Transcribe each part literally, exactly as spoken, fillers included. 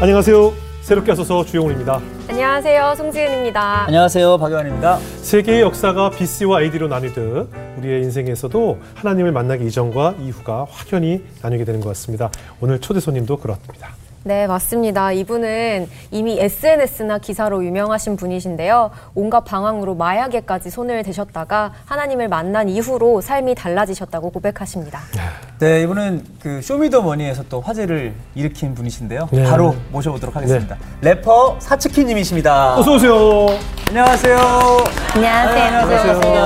안녕하세요. 새롭게 하소서 주영훈입니다. 안녕하세요. 송지은입니다. 안녕하세요. 박요한입니다. 세계의 역사가 비씨와 에이디로 나뉘듯 우리의 인생에서도 하나님을 만나기 이전과 이후가 확연히 나뉘게 되는 것 같습니다. 오늘 초대 손님도 그렇습니다. 네, 맞습니다. 이분은 이미 에스엔에스나 기사로 유명하신 분이신데요. 온갖 방황으로 마약에까지 손을 대셨다가 하나님을 만난 이후로 삶이 달라지셨다고 고백하십니다. 네, 이분은 그 쇼미더머니에서 또 화제를 일으킨 분이신데요. 네. 바로 모셔보도록 하겠습니다. 네. 래퍼 사츠키 님이십니다. 어서 오세요. 안녕하세요. 안녕하세요. 안녕하세요.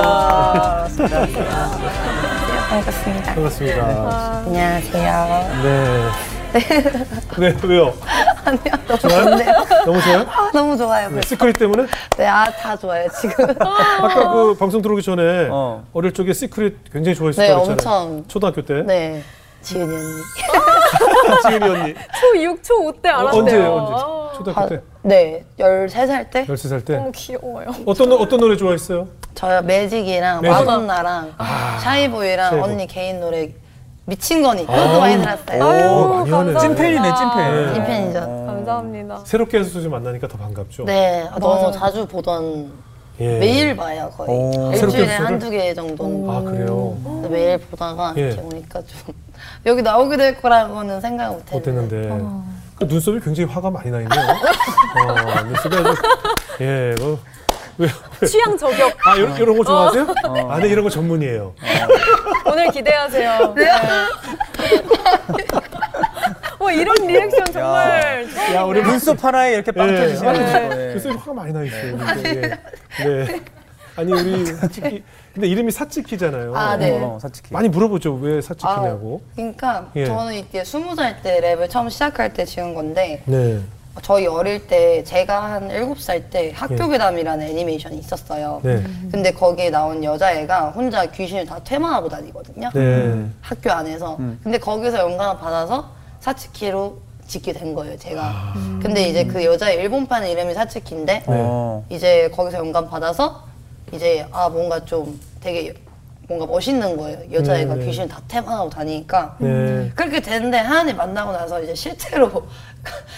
안녕하세요. 반갑습니다. 반갑습니다. 아, 안녕하세요. 네. 네, 왜요? 아니요, 너무 좋은데요. 너무 좋아요? 너무 좋아요. 네, 시크릿 때문에? 네, 아, 다 좋아요, 지금. 아까 그 방송 들어오기 전에 어. 어릴 적에 시크릿 굉장히 좋아했었다고 했잖아요. 네, 엄청. 초등학교 때? 네, 지은이 언니. 지은이 언니. 초 육, 초 오 때 알았대요. 어, 언제예요, 언제? 초등학교 아, 때? 네, 열세 살 때. 열세 살 때? 너무 귀여워요. 어떤, 어떤 노래 좋아했어요? 저요, 매직이랑 매직. 마돈나랑 아, 샤이보이랑 샤이보이. 언니 개인 노래. 미친 거니 그것도 많이 들었어요. 아유, 감사합니다. 찐팬이네, 찐팬. 찐팬이죠. 아, 감사합니다. 새롭게 해서 수지 만나니까 더 반갑죠. 네, 아, 너무 자주 보던 예. 매일 봐요 거의. 오, 일주일에 한두 개 정도. 아 그래요. 매일 보다가 예. 이렇게 오니까 좀 여기 나오게 될 거라고는 생각 못 했는데. 어. 그 눈썹이 굉장히 화가 많이 나 있네요. 어, 눈썹이 아주 예. 뭐. 왜요? 취향 저격. 아, 이런, 이런 거 좋아하세요? 어. 아, 네, 이런 거 전문이에요. 어. 오늘 기대하세요. 네. 와, 이런 리액션 정말. 야, 야 우리 눈썹 하나에 이렇게 빵 터지시네. 네. 눈썹이 화가 많이 나 있어요. 네. 네. 아니, 우리 사츠키. 근데 이름이 사츠키잖아요. 아, 네. 어, 사츠키. 많이 물어보죠. 왜 사츠키냐고. 아, 그러니까 예. 저는 이게 스무 살 때 랩을 처음 시작할 때 지은 건데. 네. 저희 어릴 때 제가 한 일곱 살 때 학교괴담이라는 네. 애니메이션이 있었어요. 네. 근데 거기에 나온 여자애가 혼자 귀신을 다 퇴마하고 다니거든요. 네. 학교 안에서. 음. 근데 거기서 영감을 받아서 사츠키로 짓게 된 거예요, 제가. 아. 근데 이제 그 여자의 일본판 이름이 사츠키인데 네. 이제 거기서 영감 받아서 이제 아 뭔가 좀 되게 뭔가 멋있는 거예요. 여자애가 네. 귀신을 다 퇴마하고 다니니까. 네. 그렇게 됐는데 하나님 만나고 나서 이제 실제로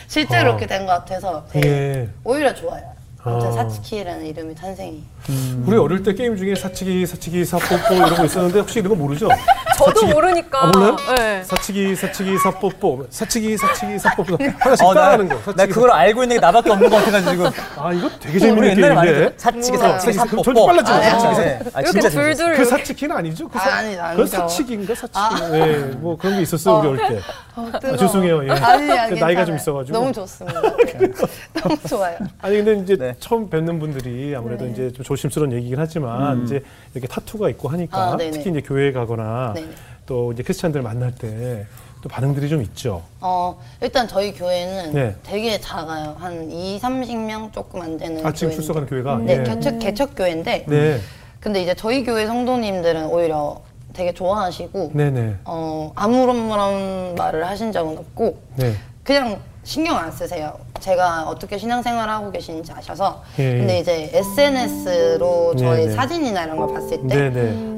실제로 어. 이렇게 된 것 같아서 예. 오히려 좋아요. 아무튼 어. 사츠키라는 이름이 탄생이. 음. 우리 어릴 때 게임 중에 사츠키, 사츠키, 사뽀뽀 이런 거 있었는데 혹시 이런 거 모르죠? 저도 사치기. 모르니까. 아, 몰라요? 네. 사츠키, 사츠키, 사뽀뽀. 사츠키, 사츠키, 사뽀뽀. 하나씩 어, 따라하는 거. 사치기, 나 그걸 사치기. 알고 있는 게 나밖에 없는 것 같아가지고 지금. 아 이거 되게 재밌는 게임인데. 사츠키, 사츠키, 사뽀뽀. 점점 빨라지네. 사츠키, 사츠키. 이렇게 둘둘. 그 사츠키는 아니죠? 그 사, 아니, 아니죠. 그 사츠키인가 사츠키. 예, 아. 네, 뭐 그런 게 있었어요 우리 어릴 때. 어, 아, 죄송해요. 예. 아니, 아니, 나이가 좀 있어가지고. 너무 좋습니다. 너무 좋아요. 아니 근데 이제 네. 처음 뵙는 분들이 아무래도 네. 이제 좀 조심스러운 얘기긴 하지만 음. 이제 이렇게 타투가 있고 하니까 아, 특히 이제 교회에 가거나 네네. 또 이제 크리스찬들 만날 때 또 반응들이 좀 있죠. 어 일단 저희 교회는 네. 되게 작아요. 한 이삼십 명 조금 안 되는. 아 지금 교회인데. 출석하는 교회가. 네, 네. 개척 개척 교회인데. 네. 근데 이제 저희 교회 성도님들은 오히려 되게 좋아하시고. 네네. 어 아무런 그런 말을 하신 적은 없고. 네. 그냥. 신경 안 쓰세요. 제가 어떻게 신앙생활을 하고 계신지 아셔서. 예. 근데 이제 에스엔에스로 저희 네네. 사진이나 이런 걸 봤을 때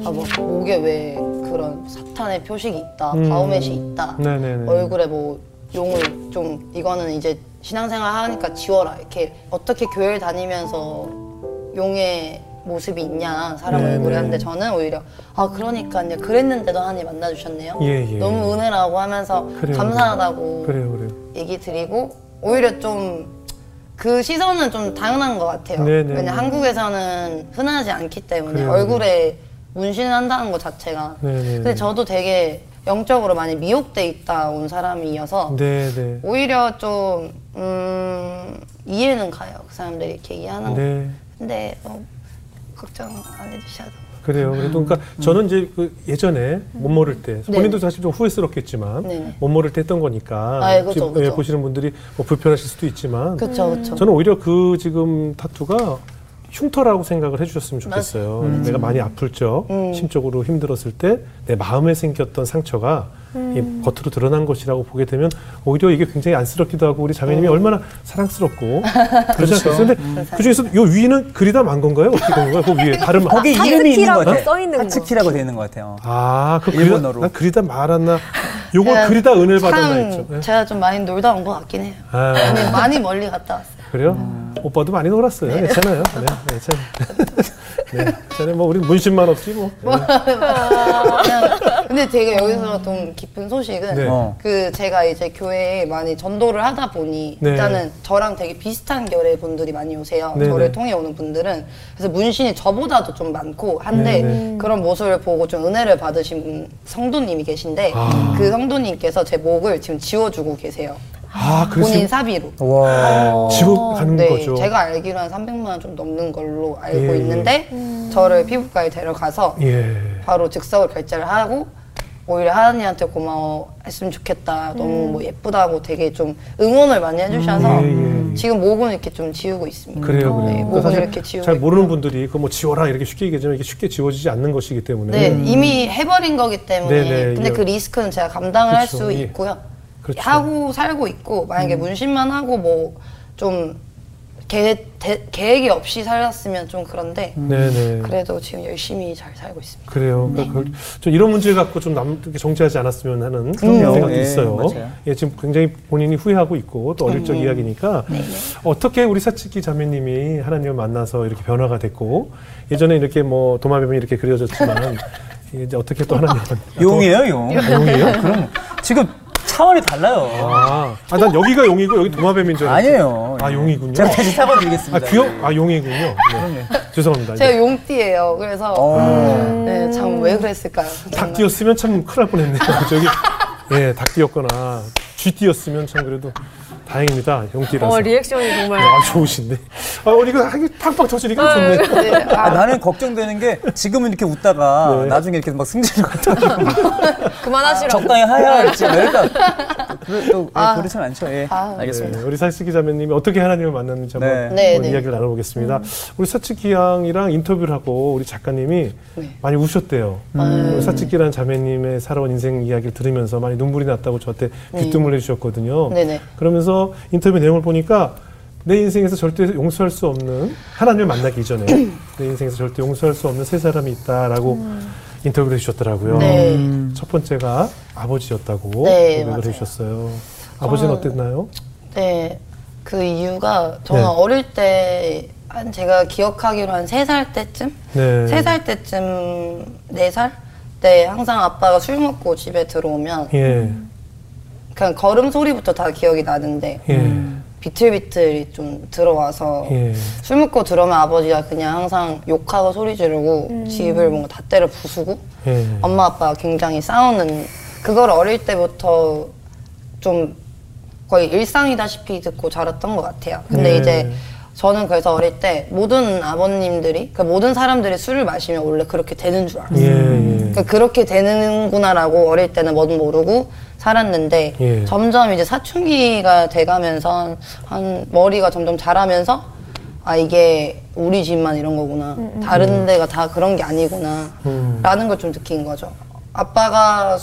아 뭐 목에 왜 그런 사탄의 표식이 있다, 음. 바우맷이 있다, 네네네. 얼굴에 뭐 용을 좀 이거는 이제 신앙생활 하니까 지워라. 이렇게 어떻게 교회를 다니면서 용의 모습이 있냐 사람 네네. 얼굴에 하는데 저는 오히려 아 그러니까 이제 그랬는데도 하나님 만나주셨네요. 예예. 너무 은혜라고 하면서 그래요, 감사하다고. 그래요, 그래요. 얘기 드리고 오히려 좀 그 시선은 좀 당연한 것 같아요. 네네. 왜냐 한국에서는 흔하지 않기 때문에 그래요. 얼굴에 문신을 한다는 것 자체가. 네네. 근데 저도 되게 영적으로 많이 미혹돼 있다 온 사람이어서 네네. 오히려 좀 음, 이해는 가요. 그 사람들이 이렇게 이해하는 네. 거. 근데 어, 걱정 안 해주셔도. 그래요. 그래도 그러니까 음. 저는 이제 그 예전에 못 모를 때 본인도 네. 사실 좀 후회스럽겠지만 네. 못 모를 때 했던 거니까 아, 그쵸, 그쵸. 보시는 분들이 뭐 불편하실 수도 있지만 그쵸, 그쵸. 저는 오히려 그 지금 타투가 흉터라고 생각을 해주셨으면 좋겠어요. 음. 내가 많이 아플 적, 음. 심적으로 힘들었을 때 내 마음에 생겼던 상처가 음. 겉으로 드러난 것이라고 보게 되면 오히려 이게 굉장히 안쓰럽기도 하고 우리 자매님이 음. 얼마나 사랑스럽고 그렇지 않겠어요? 근데 음. 그중에서 요 위는 그리다 만 건가요? 어떻게 된 건가요? 그 위에 다른 거기 이름이 있는 거 같아요. 사츠키라고 돼 있는 것 같아요. 아, 그 일본어로. 난 그리다 말았나 요거 그리다 은을 받았나 했죠. 네? 제가 좀 많이 놀다 온 것 같긴 해요. 아. 많이, 많이 멀리 갔다 왔어요. 그래요? 음. 오빠도 많이 놀았어요. 네. 괜찮아요. 네, 괜찮아요. 네, 괜찮아요. 뭐 우리 문신만 없지 뭐. 네. 그냥, 근데 제가 여기서 좀 깊은 소식은 네. 어. 그 제가 이제 교회에 많이 전도를 하다 보니 네. 일단은 저랑 되게 비슷한 결의 분들이 많이 오세요. 네네. 저를 통해 오는 분들은 그래서 문신이 저보다도 좀 많고 한데 네네. 그런 모습을 보고 좀 은혜를 받으신 성도님이 계신데 아. 그 성도님께서 제 목을 지금 지워주고 계세요. 아, 본인 사비로. 와. 지금 가는 네, 거죠. 제가 알기로 한 삼백만 원 좀 넘는 걸로 알고 예. 있는데 음. 저를 피부과에 데려가서 예. 바로 즉석으로 결제를 하고 오히려 하나님한테 고마워했으면 좋겠다. 음. 너무 뭐 예쁘다고 되게 좀 응원을 많이 해주셔서 음. 예, 예. 지금 목은 이렇게 좀 지우고 있습니다. 그래요, 그래요. 네, 목은 이렇게 지우고. 잘 모르는 있고요. 분들이 그 뭐 지워라 이렇게 쉽게 얘기하지만 이게 쉽게 지워지지 않는 것이기 때문에. 네, 음. 이미 해버린 거기 때문에. 네네, 근데 예. 그 리스크는 제가 감당을 할 수 예. 있고요. 그렇죠. 하고 살고 있고 만약에 음. 문신만 하고 뭐 좀 계획, 계획이 없이 살았으면 좀 그런데 네네. 그래도 지금 열심히 잘 살고 있습니다. 그래요. 네. 그러니까 좀 이런 문제 갖고 좀 남, 정치하지 않았으면 하는 그런 음. 생각도 네, 있어요. 맞아요. 예, 지금 굉장히 본인이 후회하고 있고 또 어릴 적 음. 이야기니까 네, 네. 어떻게 우리 사츠키 자매님이 하나님을 만나서 이렇게 변화가 됐고 예전에 이렇게 뭐 도마뱀이 이렇게 그려졌지만 이제 어떻게 또 하나님을 용이에요, 용. 용이에요? 그럼 지금 차원이 달라요. 아, 아, 난 여기가 용이고 여기 도마뱀인 줄 알았어요. 아니에요. 아, 용이군요. 제가 다시 사과드리겠습니다. 아, 귀여? 아, 용이군요. 네. 죄송합니다. 제가 이제. 용띠예요. 그래서 아. 네, 참 왜 그랬을까요? 닭띠였으면 참 큰일 날 뻔했네요. 저기 예, 닭띠였거나 쥐띠였으면 참 그래도 다행입니다. 용띠라서. 어, 리액션이 정말. 아, 좋으신데. 아, 오늘 이거 팍팍 터지니까 좋네. 네. 아. 아, 나는 걱정되는 게 지금은 이렇게 웃다가 네. 나중에 이렇게 막 승질을 갖다 그만하시라고. 아, 적당히 하야지. 그러니까 또 우리 참 많죠. 예. 아, 알겠습니다. 네. 우리 사츠키 자매님이 어떻게 하나님을 만났는지 네. 한번 네, 네. 이야기를 나눠보겠습니다. 음. 우리 사츠키 양이랑 인터뷰를 하고 우리 작가님이 네. 많이 우셨대요. 음. 우리 사츠키라는 자매님의 살아온 인생 이야기를 들으면서 많이 눈물이 났다고 저한테 귀뜸을 음. 해주셨거든요. 네네. 그러면서 인터뷰 내용을 보니까 내 인생에서 절대 용서할 수 없는 하나님을 만나기 이전에 내 인생에서 절대 용서할 수 없는 세 사람이 있다라고 음. 인터뷰를 해주셨더라고요. 네. 음. 첫 번째가 아버지였다고 네, 고백을 해주셨어요. 아버지는 어땠나요? 네, 그 이유가 저는 네. 어릴 때 한 제가 기억하기로 한 세 살 때쯤 네. 세 살 때쯤 네 살 때 항상 아빠가 술 먹고 집에 들어오면 예. 그냥 걸음 소리부터 다 기억이 나는데 예. 비틀비틀이 좀 들어와서 예. 술 먹고 들어오면 아버지가 그냥 항상 욕하고 소리 지르고 음. 집을 뭔가 다 때려 부수고 예. 엄마 아빠가 굉장히 싸우는 그걸 어릴 때부터 좀 거의 일상이다시피 듣고 자랐던 것 같아요. 근데 예. 이제 저는 그래서 어릴 때 모든 아버님들이 그러니까 모든 사람들이 술을 마시면 원래 그렇게 되는 줄 알았어요. 예, 예. 그러니까 그렇게 되는구나라고 어릴 때는 뭐든 모르고 살았는데 예. 점점 이제 사춘기가 돼가면서 한 머리가 점점 자라면서 아 이게 우리 집만 이런 거구나 음, 다른 음. 데가 다 그런 게 아니구나 음. 라는 걸 좀 느낀 거죠. 아빠가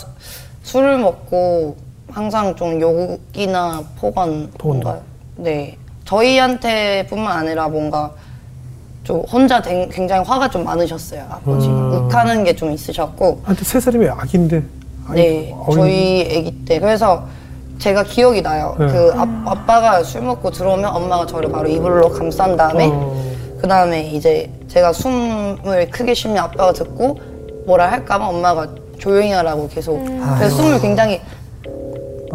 술을 먹고 항상 좀 욕이나 폭언 뭔가 네. 저희한테 뿐만 아니라 뭔가 좀 혼자 댕, 굉장히 화가 좀 많으셨어요. 아버지 음. 욱하는 게 좀 있으셨고 아, 세 살이면 아기인데 아이, 네 어린... 저희 아기 때 그래서 제가 기억이 나요. 네. 그 아, 아빠가 술 먹고 들어오면 엄마가 저를 바로 이불로 감싼 다음에 어... 그 다음에 이제 제가 숨을 크게 쉬면 아빠가 듣고 뭐라 할까봐 엄마가 조용히 하라고 계속 음. 그래서 숨을 굉장히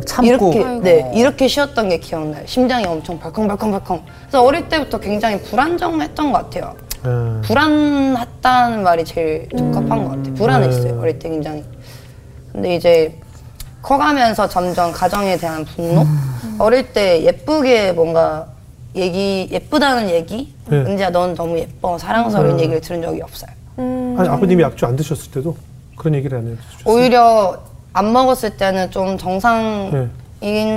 참고. 이렇게, 네, 이렇게 쉬었던 게 기억나요. 심장이 엄청 벌컹벌컹벌컹. 그래서 어릴 때부터 굉장히 불안정했던 것 같아요. 음. 불안했다는 말이 제일 적합한 음. 것 같아요. 불안했어요, 음. 어릴 때 굉장히. 근데 이제 커가면서 점점 가정에 대한 분노? 음. 어릴 때 예쁘게 뭔가 얘기, 예쁘다는 얘기? 네. 은지야, 넌 너무 예뻐. 사랑스러운 음. 얘기를 들은 적이 없어요. 음. 아니, 아버님이 약주 안 드셨을 때도 그런 얘기를 안 해주셨어요? 오히려 안 먹었을 때는 좀 정상인데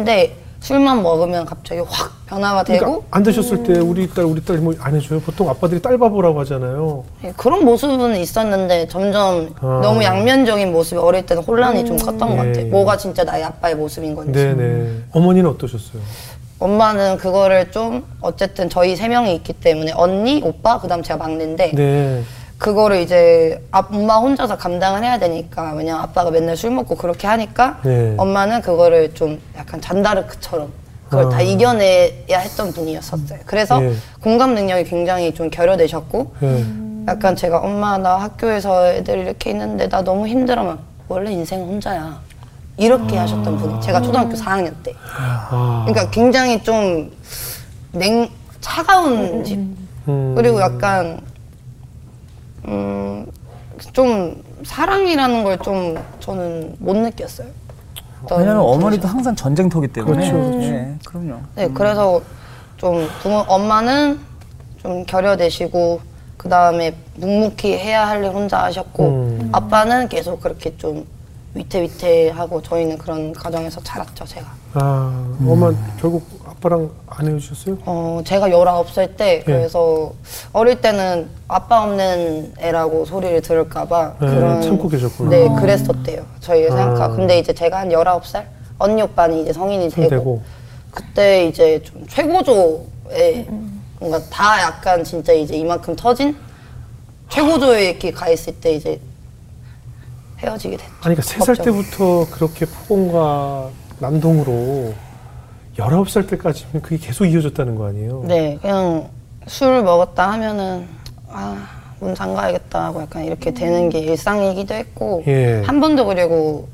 네. 술만 먹으면 갑자기 확 변화가 되고 그러니까 안 드셨을 음. 때 우리 딸 우리 딸 뭐 안 해줘요? 보통 아빠들이 딸 바보라고 하잖아요. 네, 그런 모습은 있었는데 점점 아. 너무 양면적인 모습이 어릴 때는 혼란이 음. 좀 컸던 네. 것 같아요. 뭐가 진짜 나의 아빠의 모습인 건지. 네네. 어머니는 어떠셨어요? 엄마는 그거를 좀 어쨌든 저희 세 명이 있기 때문에 언니, 오빠, 그다음 제가 막내인데 네. 그거를 이제 엄마 혼자서 감당을 해야 되니까, 왜냐면 아빠가 맨날 술 먹고 그렇게 하니까 예. 엄마는 그거를 좀 약간 잔다르크처럼 그걸 아. 다 이겨내야 했던 분이었었어요. 그래서 예. 공감 능력이 굉장히 좀 결여되셨고 예. 약간 제가 엄마 나 학교에서 애들 이렇게 있는데 나 너무 힘들어면 원래 인생 혼자야 이렇게 아. 하셨던 분이 제가 초등학교 사 학년 때 아. 그러니까 굉장히 좀 냉 차가운 집 음. 그리고 약간 음, 좀 사랑이라는 걸 좀 저는 못 느꼈어요. 왜냐면 어머니도 항상 전쟁터기 때문에. 그렇죠. 그렇죠. 네, 그럼요. 네, 음. 그래서 좀 부모, 엄마는 좀 결여되시고 그 다음에 묵묵히 해야 할 일 혼자 하셨고 음. 아빠는 계속 그렇게 좀 위태위태하고 저희는 그런 가정에서 자랐죠, 제가. 아, 음. 엄마 결국 아빠랑 안 헤어지셨어요? 어, 제가 열아홉 살 때 예. 그래서 어릴 때는 아빠 없는 애라고 소리를 들을까봐 예, 그런 참고 계셨구나. 네, 아. 그랬었대요. 저희 생각. 아. 근데 이제 제가 한 열아홉 살 언니 오빠는 이제 성인이 되고, 되고. 그때 이제 좀 최고조에 음. 뭔가 다 약간 진짜 이제 이만큼 터진 최고조에 이렇게 가 있을 때 이제 헤어지게 됐죠. 아니, 그러니까 세 살 때부터 그렇게 폭언과 난동으로 열아홉 살 때까지는 그게 계속 이어졌다는 거 아니에요? 네, 그냥 술을 먹었다 하면은 아, 문 잠가야겠다 하고 약간 이렇게 음. 되는 게 일상이기도 했고 예. 한 번도 그리고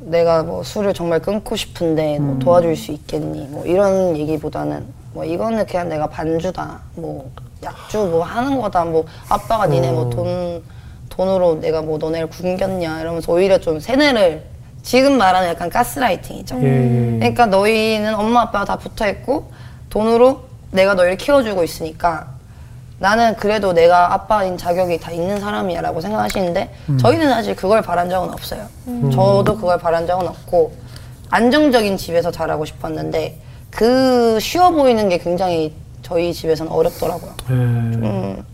내가 뭐 술을 정말 끊고 싶은데 음. 뭐 도와줄 수 있겠니? 뭐 이런 얘기보다는 뭐 이거는 그냥 내가 반주다 뭐 약주 뭐 하는 거다 뭐 아빠가 니네 어. 뭐 돈 돈으로 내가 뭐 너네를 굶겼냐 이러면서 오히려 좀 세뇌를 지금 말하는 약간 가스라이팅이죠. 예. 그러니까 너희는 엄마 아빠가 다 붙어있고 돈으로 내가 너희를 키워주고 있으니까 나는 그래도 내가 아빠인 자격이 다 있는 사람이야 라고 생각하시는데 음. 저희는 사실 그걸 바란 적은 없어요. 음. 저도 그걸 바란 적은 없고 안정적인 집에서 자라고 싶었는데 그 쉬워 보이는 게 굉장히 저희 집에서는 어렵더라고요. 예. 좀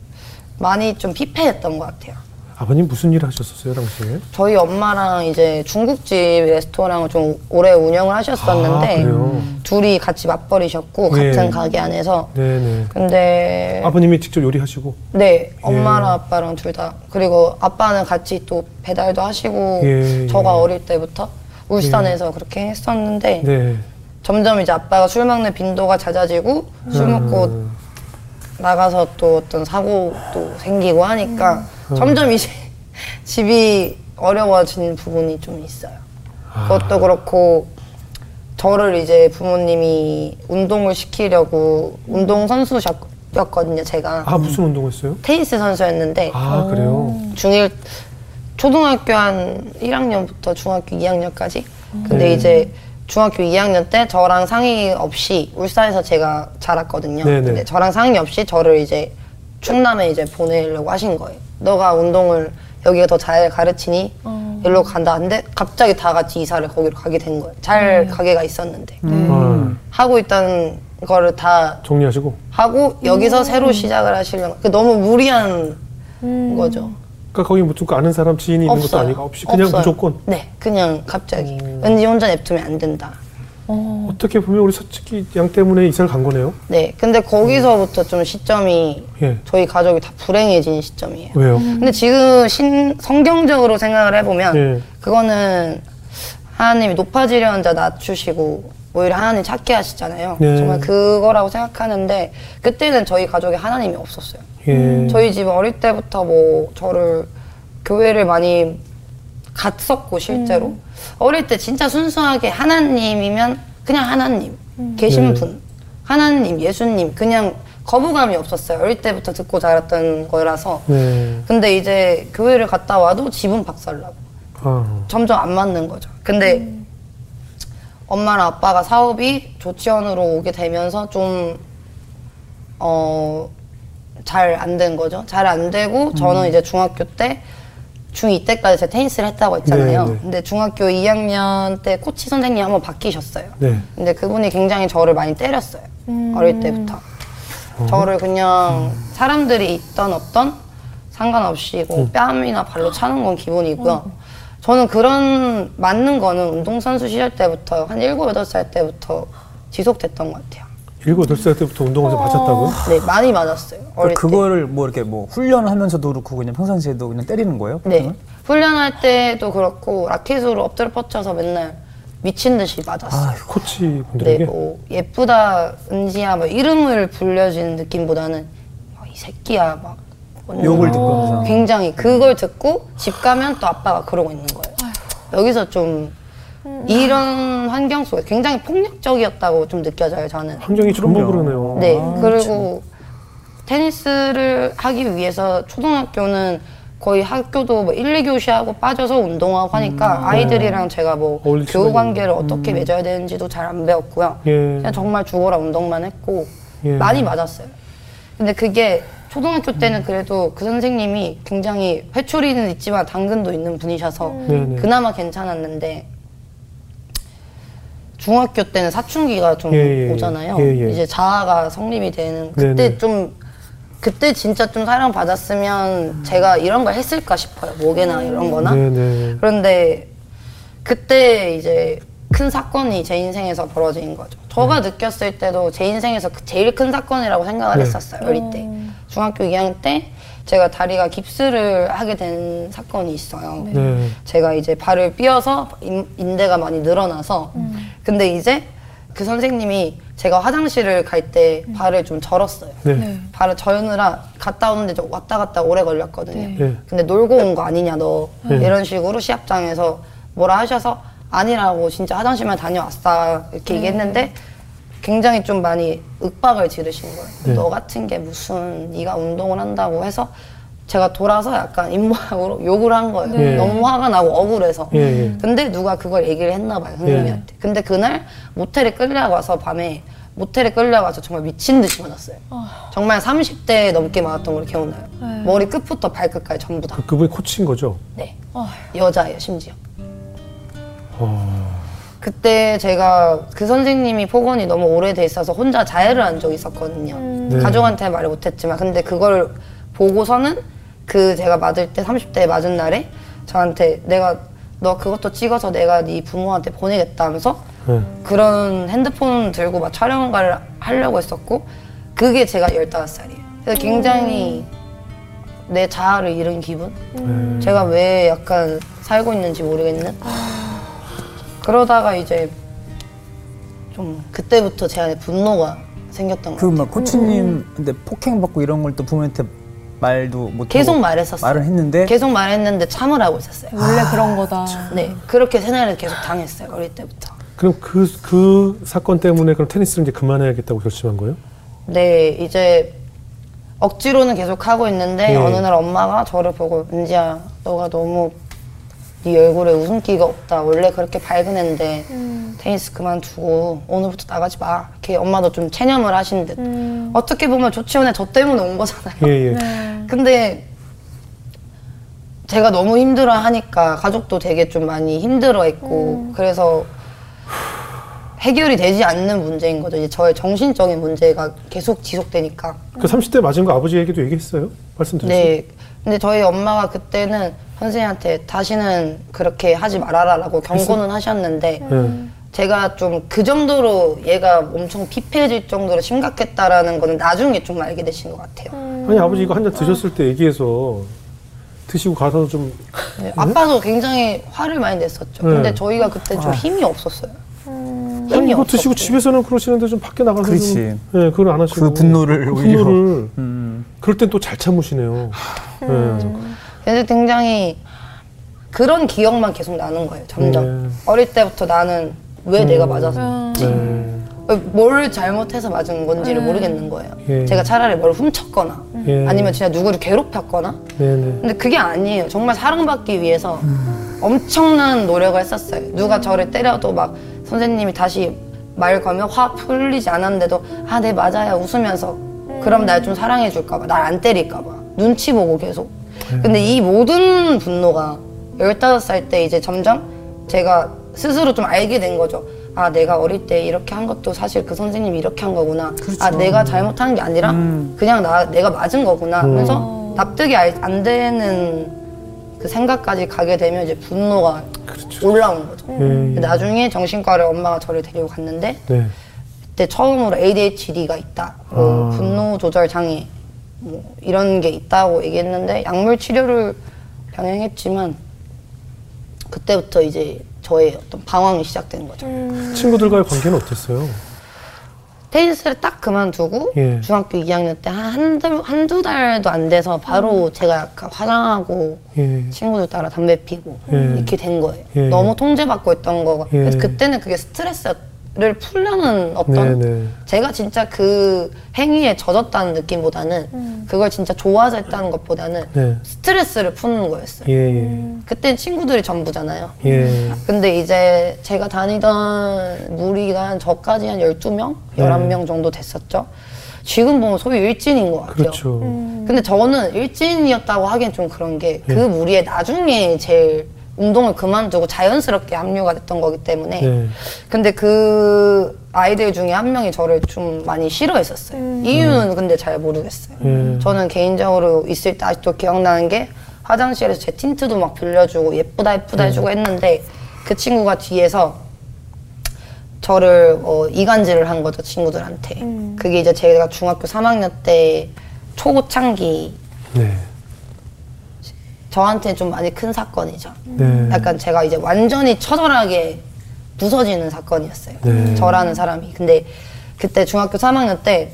많이 좀 피폐했던 것 같아요. 아버님 무슨 일 하셨었어요, 당시에? 저희 엄마랑 이제 중국집 레스토랑을 좀 오래 운영을 하셨었는데 아, 둘이 같이 맞벌이셨고 네. 같은 가게 안에서 네네. 네. 근데 아버님이 직접 요리하시고? 네, 엄마랑 예. 아빠랑 둘 다. 그리고 아빠는 같이 또 배달도 하시고 예, 저가 예. 어릴 때부터 울산에서 예. 그렇게 했었는데 네. 점점 이제 아빠가 술 먹는 빈도가 잦아지고 음. 술 먹고 나가서 또 어떤 사고도 생기고 하니까 음. 점점 이제 집이 어려워진 부분이 좀 있어요. 아. 그것도 그렇고 저를 이제 부모님이 운동을 시키려고 운동선수였거든요, 제가. 아, 무슨 운동을 했어요? 테니스 선수였는데 아, 그래요? 중일 초등학교 한 일 학년부터 중학교 이 학년까지 음. 근데 네. 이제 중학교 이 학년 때 저랑 상의 없이 울산에서 제가 자랐거든요. 네네. 근데 저랑 상의 없이 저를 이제 충남에 이제 보내려고 하신 거예요. 너가 운동을 여기가 더 잘 가르치니 어. 일로 간다 한데 갑자기 다 같이 이사를 거기로 가게 된 거예요. 잘 음. 가게가 있었는데 음. 음. 하고 있던 거를 다 정리하시고 하고 여기서 음. 새로 시작을 하시려면 너무 무리한 음. 거죠. 그러니까 거기 무조건 뭐 아는 사람 지인이 있는 없어요. 것도 아니고 없이 그냥 없어요. 무조건? 네, 그냥 갑자기 음. 왠지 혼자 냅두면 안 된다. 어. 어떻게 보면 우리 사츠키 양 때문에 이사를 간 거네요? 네, 근데 거기서부터 음. 좀 시점이 예. 저희 가족이 다 불행해진 시점이에요. 왜요? 음. 근데 지금 신, 성경적으로 생각을 해보면 예. 그거는 하나님이 높아지려는 자 낮추시고 오히려 하나님 찾게 하시잖아요. 예. 정말 그거라고 생각하는데 그때는 저희 가족에 하나님이 없었어요. 예. 저희 집 어릴 때부터 뭐 저를 교회를 많이 갔었고 실제로 음. 어릴 때 진짜 순수하게 하나님이면 그냥 하나님 음. 계신 예. 분 하나님 예수님 그냥 거부감이 없었어요. 어릴 때부터 듣고 자랐던 거라서 예. 근데 이제 교회를 갔다 와도 집은 박살나고 아. 점점 안 맞는 거죠. 근데 음. 엄마랑 아빠가 사업이 조치원으로 오게 되면서 좀 어. 잘 안 된 거죠. 잘 안 되고 저는 음. 이제 중학교 때 중이 때까지 제가 테니스를 했다고 했잖아요. 네, 네. 근데 중학교 이 학년 때 코치 선생님이 한번 바뀌셨어요. 네. 근데 그분이 굉장히 저를 많이 때렸어요. 음. 어릴 때부터. 어. 저를 그냥 음. 사람들이 있던 없던 상관없이 뭐 음. 뺨이나 발로 차는 건 기본이고요. 어. 저는 그런 맞는 거는 운동선수 시절 때부터 한 일곱, 여덟 살 때부터 지속됐던 것 같아요. 일곱, 여덟 살 때부터 운동화를 어... 맞았다고요? 네, 많이 맞았어요. 어릴 그거를 때. 뭐 이렇게 뭐 훈련하면서도 그렇고 그냥 평상시에도 그냥 때리는 거예요? 네. 그러면? 훈련할 때도 그렇고 라켓으로 엎드려 뻗쳐서 맨날 미친 듯이 맞았어요. 아, 코치 분들에게? 네, 뭐 예쁘다, 은지야 뭐 이름을 불려지는 느낌보다는 막 이 새끼야 막 욕을 듣고 굉장히 그걸 듣고 집 가면 또 아빠가 그러고 있는 거예요. 아이고. 여기서 좀 이런 환경 속에 굉장히 폭력적이었다고 좀 느껴져요, 저는. 환경이 전부 그러네요. 네, 아, 그리고 참. 테니스를 하기 위해서 초등학교는 거의 학교도 뭐 일, 이 교시하고 빠져서 운동하고 하니까 음, 아이들이랑 네. 제가 뭐 교우 관계를 음. 어떻게 맺어야 되는지도 잘 안 배웠고요. 예. 그냥 정말 죽어라 운동만 했고 예. 많이 맞았어요. 근데 그게 초등학교 때는 그래도 그 선생님이 굉장히 회초리는 있지만 당근도 있는 분이셔서 음. 그나마 괜찮았는데 중학교 때는 사춘기가 좀 예, 예, 오잖아요. 예, 예. 이제 자아가 성립이 되는 그때 네네. 좀 그때 진짜 좀 사랑받았으면 제가 이런 걸 했을까 싶어요. 목에나 이런 거나. 네네. 그런데 그때 이제 큰 사건이 제 인생에서 벌어진 거죠. 제가 네. 느꼈을 때도 제 인생에서 제일 큰 사건이라고 생각을 네. 했었어요. 어릴 때. 중학교 이 학년 때 제가 다리가 깁스를 하게 된 사건이 있어요. 네. 제가 이제 발을 삐어서 인대가 많이 늘어나서 음. 근데 이제 그 선생님이 제가 화장실을 갈 때 음. 발을 좀 절었어요. 네. 네. 발을 절느라 갔다 오는데 좀 왔다 갔다 오래 걸렸거든요. 네. 근데 놀고 온 거 아니냐 너 네. 이런 식으로 시합장에서 뭐라 하셔서 아니라고 진짜 화장실만 다녀왔어 이렇게 네. 얘기했는데 굉장히 좀 많이 윽박을 지르신 거예요. 네. 너 같은 게 무슨 네가 운동을 한다고 해서 제가 돌아서 약간 입모양으로 욕을 한 거예요. 네. 너무 화가 나고 억울해서. 네. 근데 누가 그걸 얘기를 했나 봐요, 선생님한테. 네. 근데 그날 모텔에 끌려가서 밤에 모텔에 끌려가서 정말 미친 듯이 맞았어요. 어... 정말 삼십 대 넘게 맞았던 걸 기억나요. 네. 머리 끝부터 발끝까지 전부 다. 그, 그분이 코치인 거죠? 네. 어... 여자예요, 심지어. 어... 그때 제가 그 선생님이 폭언이 너무 오래돼 있어서 혼자 자해를 한 적이 있었거든요. 음... 네. 가족한테 말을 못했지만 근데 그걸 보고서는 그 제가 맞을 때 삼십 대에 맞은 날에 저한테 내가 너 그것도 찍어서 내가 네 부모한테 보내겠다 하면서 네. 그런 핸드폰 들고 막 촬영을 하려고 했었고 그게 제가 열다섯 살이에요. 그래서 굉장히 음... 내 자아를 잃은 기분? 음... 제가 왜 약간 살고 있는지 모르겠는? 그러다가 이제 좀 그때부터 제 안에 분노가 생겼던 것 같아요. 그 코치님 근데 폭행받고 이런 걸 또 부모한테 말도 못하고 계속 말했었어요. 말을 했는데? 계속 말했는데 참으라고 했었어요. 원래 아, 그런 거다. 참. 네, 그렇게 새날을 계속 당했어요. 어릴 때부터. 그럼 그, 그 사건 때문에 그럼 테니스를 이제 그만해야겠다고 결심한 거예요? 네, 이제 억지로는 계속 하고 있는데 네. 어느 날 엄마가 저를 보고 은지야, 너가 너무 네 얼굴에 웃음기가 없다. 원래 그렇게 밝은 앤데 음. 테니스 그만두고 오늘부터 나가지 마. 이렇게 엄마도 좀 체념을 하신 듯. 음. 어떻게 보면 조치원에 저 때문에 온 거잖아요. 예, 예. 네. 근데 제가 너무 힘들어하니까 가족도 되게 좀 많이 힘들어했고 음. 그래서 해결이 되지 않는 문제인 거죠. 이제 저의 정신적인 문제가 계속 지속되니까. 그 삼십 대 맞은 거 아버지에게도 얘기했어요? 말씀드렸어요? 네. 근데 저희 엄마가 그때는 선생님한테 다시는 그렇게 하지 말아라라고 경고는 하셨는데 음. 제가 좀 그 정도로 얘가 엄청 피폐해질 정도로 심각했다라는 거는 나중에 좀 알게 되신 것 같아요. 음. 아니 아버지 이거 한 잔 드셨을 때 얘기해서 드시고 가서 좀 네, 아빠도 굉장히 화를 많이 냈었죠. 네. 근데 저희가 그때 좀 힘이 없었어요. 음. 힘이 없었고. 드시고 집에서는 그러시는데 좀 밖에 나가서 그렇지. 좀, 네, 그걸 안 하시고 그 분노를 오히려 분노를 음. 그럴 땐 또 잘 참으시네요. 음. 네. 근데 굉장히 그런 기억만 계속 나는 거예요, 점점. 네. 어릴 때부터 나는 왜 음. 내가 맞았지? 음. 뭘 잘못해서 맞은 건지를 음. 모르겠는 거예요. 예. 제가 차라리 뭘 훔쳤거나 예. 아니면 진짜 누구를 괴롭혔거나 네네. 근데 그게 아니에요. 정말 사랑받기 위해서 음. 엄청난 노력을 했었어요. 누가 저를 때려도 막 선생님이 다시 말 걸면 화 풀리지 않았는데도 아, 네 맞아야 웃으면서 음. 그럼 날 좀 사랑해줄까 봐, 날 안 때릴까 봐 눈치 보고 계속 근데 이 모든 분노가 열다섯 살 때 이제 점점 제가 스스로 좀 알게 된 거죠. 아, 내가 어릴 때 이렇게 한 것도 사실 그 선생님이 이렇게 한 거구나. 그렇죠. 아, 내가 잘못한 게 아니라 음. 그냥 나, 내가 맞은 거구나. 음. 그래서 납득이 안 되는 그 생각까지 가게 되면 이제 분노가 그렇죠. 올라온 거죠. 음. 나중에 정신과를 엄마가 저를 데리고 갔는데 네. 그때 처음으로 에이디에이치디가 있다, 아. 분노 조절 장애 뭐 이런 게 있다고 얘기했는데 약물 치료를 병행했지만 그때부터 이제 저의 어떤 방황이 시작된 거죠. 음. 친구들과의 관계는 어땠어요? 테니스를 딱 그만두고 예. 중학교 이 학년 때 한 한, 한두 달도 안 돼서 바로 음. 제가 약간 화장하고 예. 친구들 따라 담배 피고 예. 이렇게 된 거예요. 예. 너무 통제받고 있던 거가 예. 그래서 그때는 그게 스트레스를 풀려는 어떤 네네. 제가 진짜 그 행위에 젖었다는 느낌보다는 음. 그걸 진짜 좋아서 했다는 것보다는 네. 스트레스를 푸는 거였어요. 예. 음. 그때는 친구들이 전부잖아요. 예. 근데 이제 제가 다니던 무리가 한 저까지 한 열두 명? 열한 명 정도 됐었죠. 지금 보면 소위 일진인 것 같아요. 그렇죠. 음. 근데 저는 일진이었다고 하기엔 좀 그런 게 그 예. 무리에 나중에 제일 운동을 그만두고 자연스럽게 합류가 됐던 거기 때문에 예. 근데 그 아이들 중에 한 명이 저를 좀 많이 싫어했었어요. 음. 이유는 근데 잘 모르겠어요. 음. 저는 개인적으로 있을 때 아직도 기억나는 게 화장실에서 제 틴트도 막 빌려주고 예쁘다 예쁘다 음. 해주고 했는데 그 친구가 뒤에서 저를 어, 이간질을 한 거죠, 친구들한테. 음. 그게 이제 제가 중학교 삼 학년 때 초고창기 네. 저한테 좀 많이 큰 사건이죠. 네. 약간 제가 이제 완전히 처절하게 부서지는 사건이었어요. 네. 저라는 사람이. 근데 그때 중학교 삼 학년 때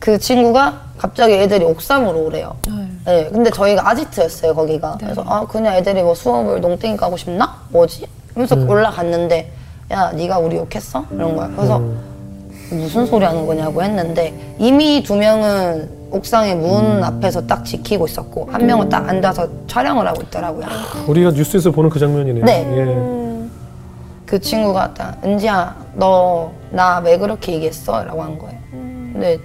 그 친구가 갑자기 애들이 옥상으로 오래요. 네. 네. 근데 저희가 아지트였어요, 거기가. 네. 그래서 아 그냥 애들이 뭐 수업을 농땡이 까고 싶나? 뭐지? 하면서 음. 올라갔는데 야 네가 우리 욕했어? 이런 거야. 그래서 음. 무슨 소리 하는 거냐고 했는데 이미 두 명은 옥상의 문 음. 앞에서 딱 지키고 있었고 한 명은 딱 앉아서 촬영을 하고 있더라고요. 우리가 뉴스에서 보는 그 장면이네요. 네. 예. 그 친구가 딱 은지야 너 나 왜 그렇게 얘기했어? 라고 한 거예요. 근데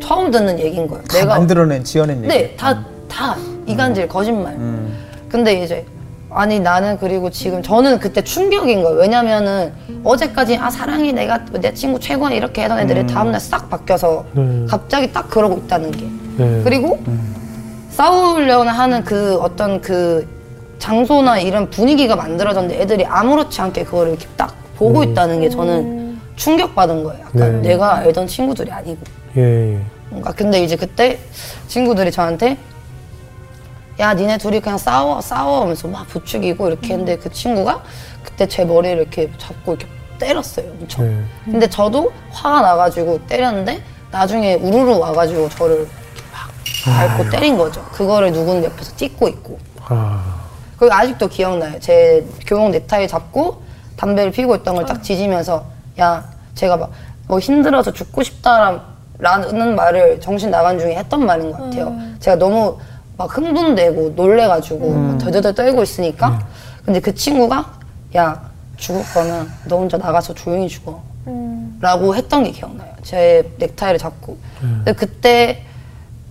처음 듣는 얘기인 거예요. 다 내가 만들어낸 지어낸 얘기. 네. 다, 다 이간질 거짓말. 음. 근데 이제 아니 나는 그리고 지금 저는 그때 충격인 거예요. 왜냐면은 어제까지 아 사랑이 내가 내 친구 최고야 이렇게 하던 애들이 음. 다음날 싹 바뀌어서 네. 갑자기 딱 그러고 있다는 게 네. 그리고 음. 싸우려고 하는 그 어떤 그 장소나 이런 분위기가 만들어졌는데 애들이 아무렇지 않게 그거를 이렇게 딱 보고 네. 있다는 게 저는 충격받은 거예요. 약간 네. 내가 알던 친구들이 아니고 예. 뭔가 근데 이제 그때 친구들이 저한테 야 니네 둘이 그냥 싸워 싸워 하면서 막 부추기고 이렇게 했는데 그 친구가 그때 제 머리를 이렇게 잡고 이렇게 때렸어요 엄청. 네. 근데 저도 화가 나가지고 때렸는데 나중에 우르르 와가지고 저를 이렇게 막 밟고 때린 거죠. 그거를 누군 옆에서 찍고 있고. 아. 그리고 아직도 기억나요. 제 교복 넥타이 잡고 담배를 피우고 있던 걸 딱 지지면서 야 제가 막 뭐 힘들어서 죽고 싶다라는 말을 정신 나간 중에 했던 말인 것 같아요. 음. 제가 너무 막 흥분되고 놀래가지고 음. 덜덜덜 떨고 있으니까 음. 근데 그 친구가 야 죽을 거면 너 혼자 나가서 조용히 죽어 음. 라고 했던 게 기억나요. 제 넥타이를 잡고 음. 근데 그때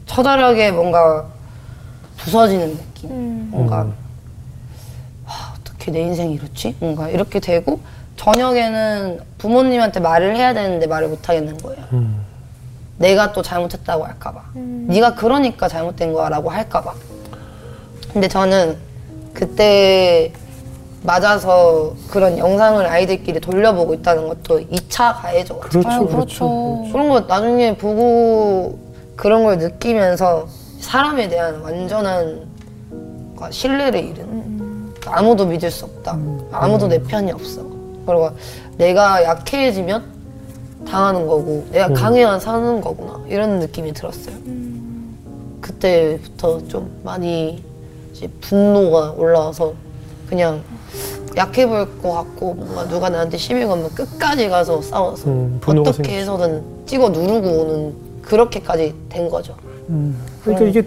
처절하게 뭔가 부서지는 느낌 음. 뭔가 음. 하, 어떻게 내 인생이 이렇지? 뭔가 이렇게 되고 저녁에는 부모님한테 말을 해야 되는데 말을 못 하겠는 거예요. 음. 내가 또 잘못했다고 할까봐 음. 네가 그러니까 잘못된 거야 라고 할까봐. 근데 저는 그때 맞아서 그런 영상을 아이들끼리 돌려보고 있다는 것도 이 차 가해죠. 그렇죠, 아유, 그렇죠. 그렇죠. 그런 거 나중에 보고 그런 걸 느끼면서 사람에 대한 완전한 신뢰를 잃은 음. 아무도 믿을 수 없다. 음. 아무도 내 편이 없어. 그리고 내가 약해지면 당하는 거고 내가 음. 강해야 사는 거구나 이런 느낌이 들었어요. 음. 그때부터 좀 많이 이제 분노가 올라와서 그냥 약해 보일 것 같고 뭔가 누가 나한테 시비 걸면 끝까지 가서 싸워서 음, 어떻게 해서든 찍어 누르고 오는 그렇게까지 된 거죠. 음. 그러니까 이게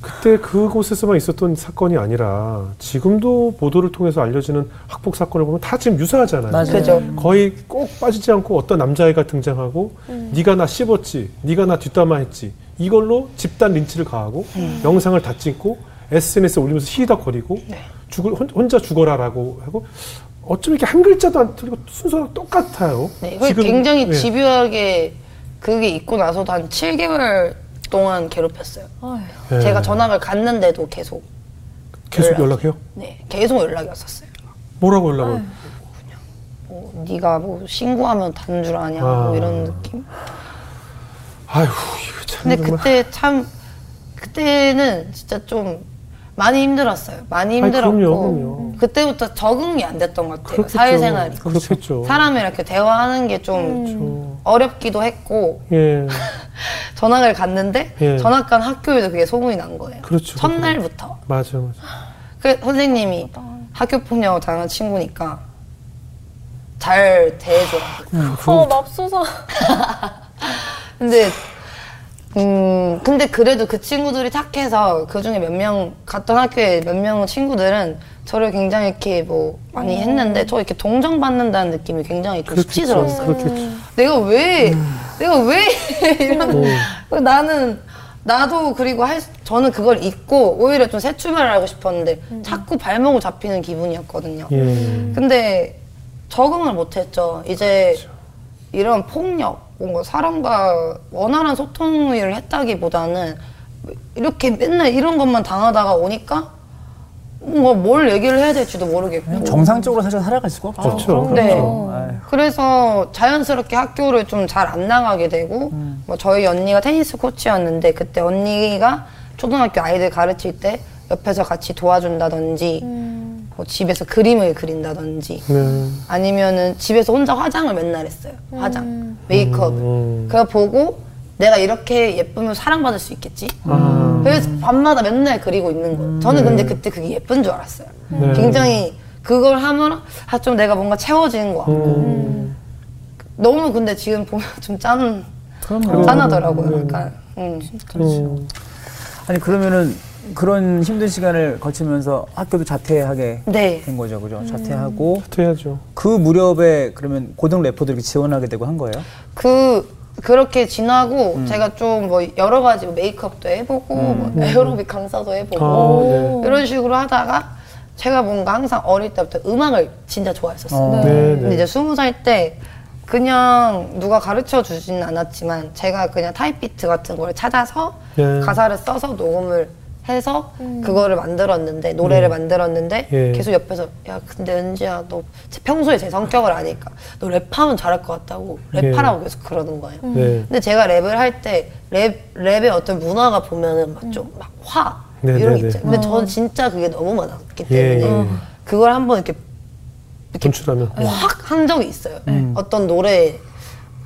그때 그곳에서만 있었던 사건이 아니라 지금도 보도를 통해서 알려지는 학폭 사건을 보면 다 지금 유사하잖아요. 맞아요. 거의 꼭 빠지지 않고 어떤 남자애가 등장하고 음. 네가 나 씹었지, 네가 나 뒷담화했지 이걸로 집단 린치를 가하고 음. 영상을 다 찍고 에스엔에스에 올리면서 희덕거리고 네. 죽을, 혼자 죽어라라고 하고 어쩜 이렇게 한 글자도 안 틀리고 순서랑 똑같아요. 네, 지금, 굉장히 네. 집요하게 그게 있고 나서도 한 칠 개월 동안 괴롭혔어요. 네. 제가 전학을 갔는데도 계속 계속 연락해요? 네, 계속 연락이 왔었어요. 뭐라고 연락을? 그냥 뭐 네가 뭐 신고하면 다는 줄 아냐 아. 뭐 이런 느낌. 아이고 이거 참. 근데 정말. 그때 참 그때는 진짜 좀 많이 힘들었어요. 많이 힘들었고 아니, 그럼요, 그럼요. 그때부터 적응이 안 됐던 것 같아요. 그렇겠죠. 사회생활이. 그렇겠죠. 사람이 이렇게 대화하는 게 좀 음. 어렵기도 했고 예. 전학을 갔는데 예. 전학 간 학교에도 그게 소문이 난 거예요. 그렇죠. 첫날부터. 맞아 맞아. 그 선생님이 맞아. 학교 폭력을 당한 친구니까 잘 대해줘. 어 맙소사. 근데 음 근데 그래도 그 친구들이 착해서 그 중에 몇 명 갔던 학교에 몇 명 친구들은 저를 굉장히 이렇게 뭐 많이 음. 했는데 저 이렇게 동정받는다는 느낌이 굉장히 좀 수치스러웠어요. 음. 내가 왜 음. 내가 왜 이런 음. 나는 나도 그리고 할 저는 그걸 잊고 오히려 좀 새 출발을 하고 싶었는데 음. 자꾸 발목을 잡히는 기분이었거든요. 예. 근데 적응을 못했죠. 이제 그렇죠. 이런 폭력 뭔가 사람과 원활한 소통을 했다기보다는 이렇게 맨날 이런 것만 당하다가 오니까 뭔가 뭘 얘기를 해야 될지도 모르겠고 정상적으로 사실 살아갈 수가 없죠. 그렇죠. 네. 그렇죠. 그래서 자연스럽게 학교를 좀 잘 안 나가게 되고 음. 뭐 저희 언니가 테니스 코치였는데 그때 언니가 초등학교 아이들 가르칠 때 옆에서 같이 도와준다든지 음. 뭐 집에서 그림을 그린다든지 음. 아니면은 집에서 혼자 화장을 맨날 했어요. 화장. 음. 메이크업을. 음. 그거 보고 내가 이렇게 예쁘면 사랑받을 수 있겠지? 음. 그래서 밤마다 맨날 그리고 있는 거예요. 저는 네. 근데 그때 그게 예쁜 줄 알았어요. 네. 굉장히 그걸 하면 아, 좀 내가 뭔가 채워지는 것 같고 음. 너무 근데 지금 보면 좀 짠, 그럼, 짠하더라고요. 음. 약간. 음. 음. 아니 그러면은 그런 힘든 시간을 거치면서 학교도 자퇴하게 네. 된 거죠, 그죠? 음. 자퇴하고 자퇴하죠. 그 무렵에 그러면 고등 래퍼들이 지원하게 되고 한 거예요? 그 그렇게 지나고 음. 제가 좀 뭐 여러 가지 메이크업도 해보고 음. 뭐 에어로빅 강사도 해보고 아, 네. 이런 식으로 하다가 제가 뭔가 항상 어릴 때부터 음악을 진짜 좋아했었어요. 아, 네. 네. 근데 이제 스무 살 때 그냥 누가 가르쳐 주진 않았지만 제가 그냥 타입 비트 같은 걸 찾아서 네. 가사를 써서 녹음을 해서 음. 그거를 만들었는데 노래를 음. 만들었는데 예. 계속 옆에서 야 근데 은지야 너 평소에 제 성격을 아니까 너 랩하면 잘할 것 같다고 랩하라고 예. 계속 그러는 거예요. 음. 예. 근데 제가 랩을 할 때 랩, 랩의 어떤 문화가 보면은 막 좀 막 화 음. 이런 게 있잖아요. 근데 저는 진짜 그게 너무 많았기 때문에 예. 그걸 한번 이렇게, 이렇게 분출하면 확 한 적이 있어요. 음. 어떤 노래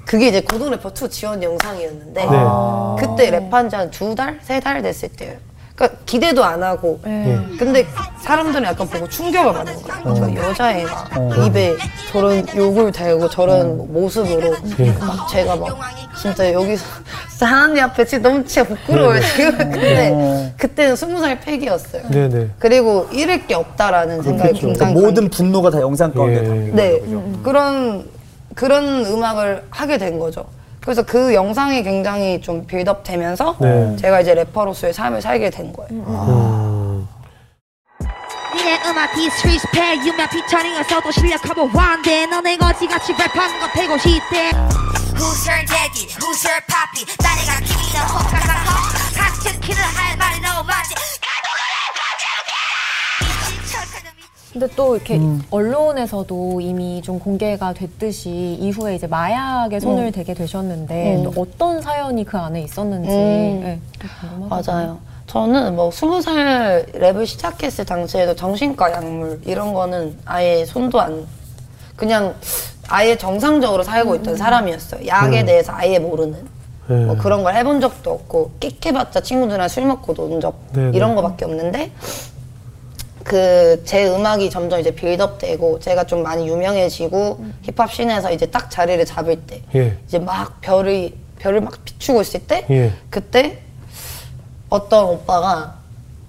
그게 이제 고등래퍼 투 지원 영상이었는데 아. 그때 랩한 지 한 두 달? 세 달 됐을 때예요. 그러니까 기대도 안 하고 예. 근데 사람들은 약간 보고 충격을 받는 거예요. 어. 저 여자애가 어. 입에 저런 욕을 달고 저런 어. 모습으로 예. 막 제가 막 진짜 여기서 진짜 하나님 앞에 진짜 너무 진짜 부끄러워요. 지금 근데 어. 그때는 스무 살 패기였어요. 네네. 그리고 잃을 게 없다라는 생각이 그렇죠. 굉장히 그러니까 모든 분노가 다 영상 가운데 예. 담긴 네. 거죠. 음. 그런 그런 음악을 하게 된 거죠. 그래서 그 영상이 굉장히 좀 빌드업 되면서 네. 제가 이제 래퍼로서의 삶을 살게 된 거예요. 아. 니네 음악 디스리스펙 유명 피처링에서도 실력하고 완대 너네 거지같이 랩하는 거 패고 싶대 Who's your daddy? Who's your papi? 나네가 기미는 호카사서 사츠키는 할 말이 너무 많지 근데 또 이렇게 음. 언론에서도 이미 좀 공개가 됐듯이 이후에 이제 마약에 손을 음. 대게 되셨는데 음. 또 어떤 사연이 그 안에 있었는지 음. 네, 맞아요. 저는 뭐 스무 살 랩을 시작했을 당시에도 정신과 약물 이런 거는 아예 손도 안 그냥 아예 정상적으로 살고 있던 음. 사람이었어요. 약에 음. 대해서 아예 모르는 네. 뭐 그런 걸 해본 적도 없고 끽해봤자 친구들이랑 술 먹고 논 적 네, 이런 네. 거밖에 없는데 그 제 음악이 점점 이제 빌드업되고 제가 좀 많이 유명해지고 음. 힙합 씬에서 이제 딱 자리를 잡을 때 예. 이제 막 별이 별을 막 비추고 있을 때 예. 그때 어떤 오빠가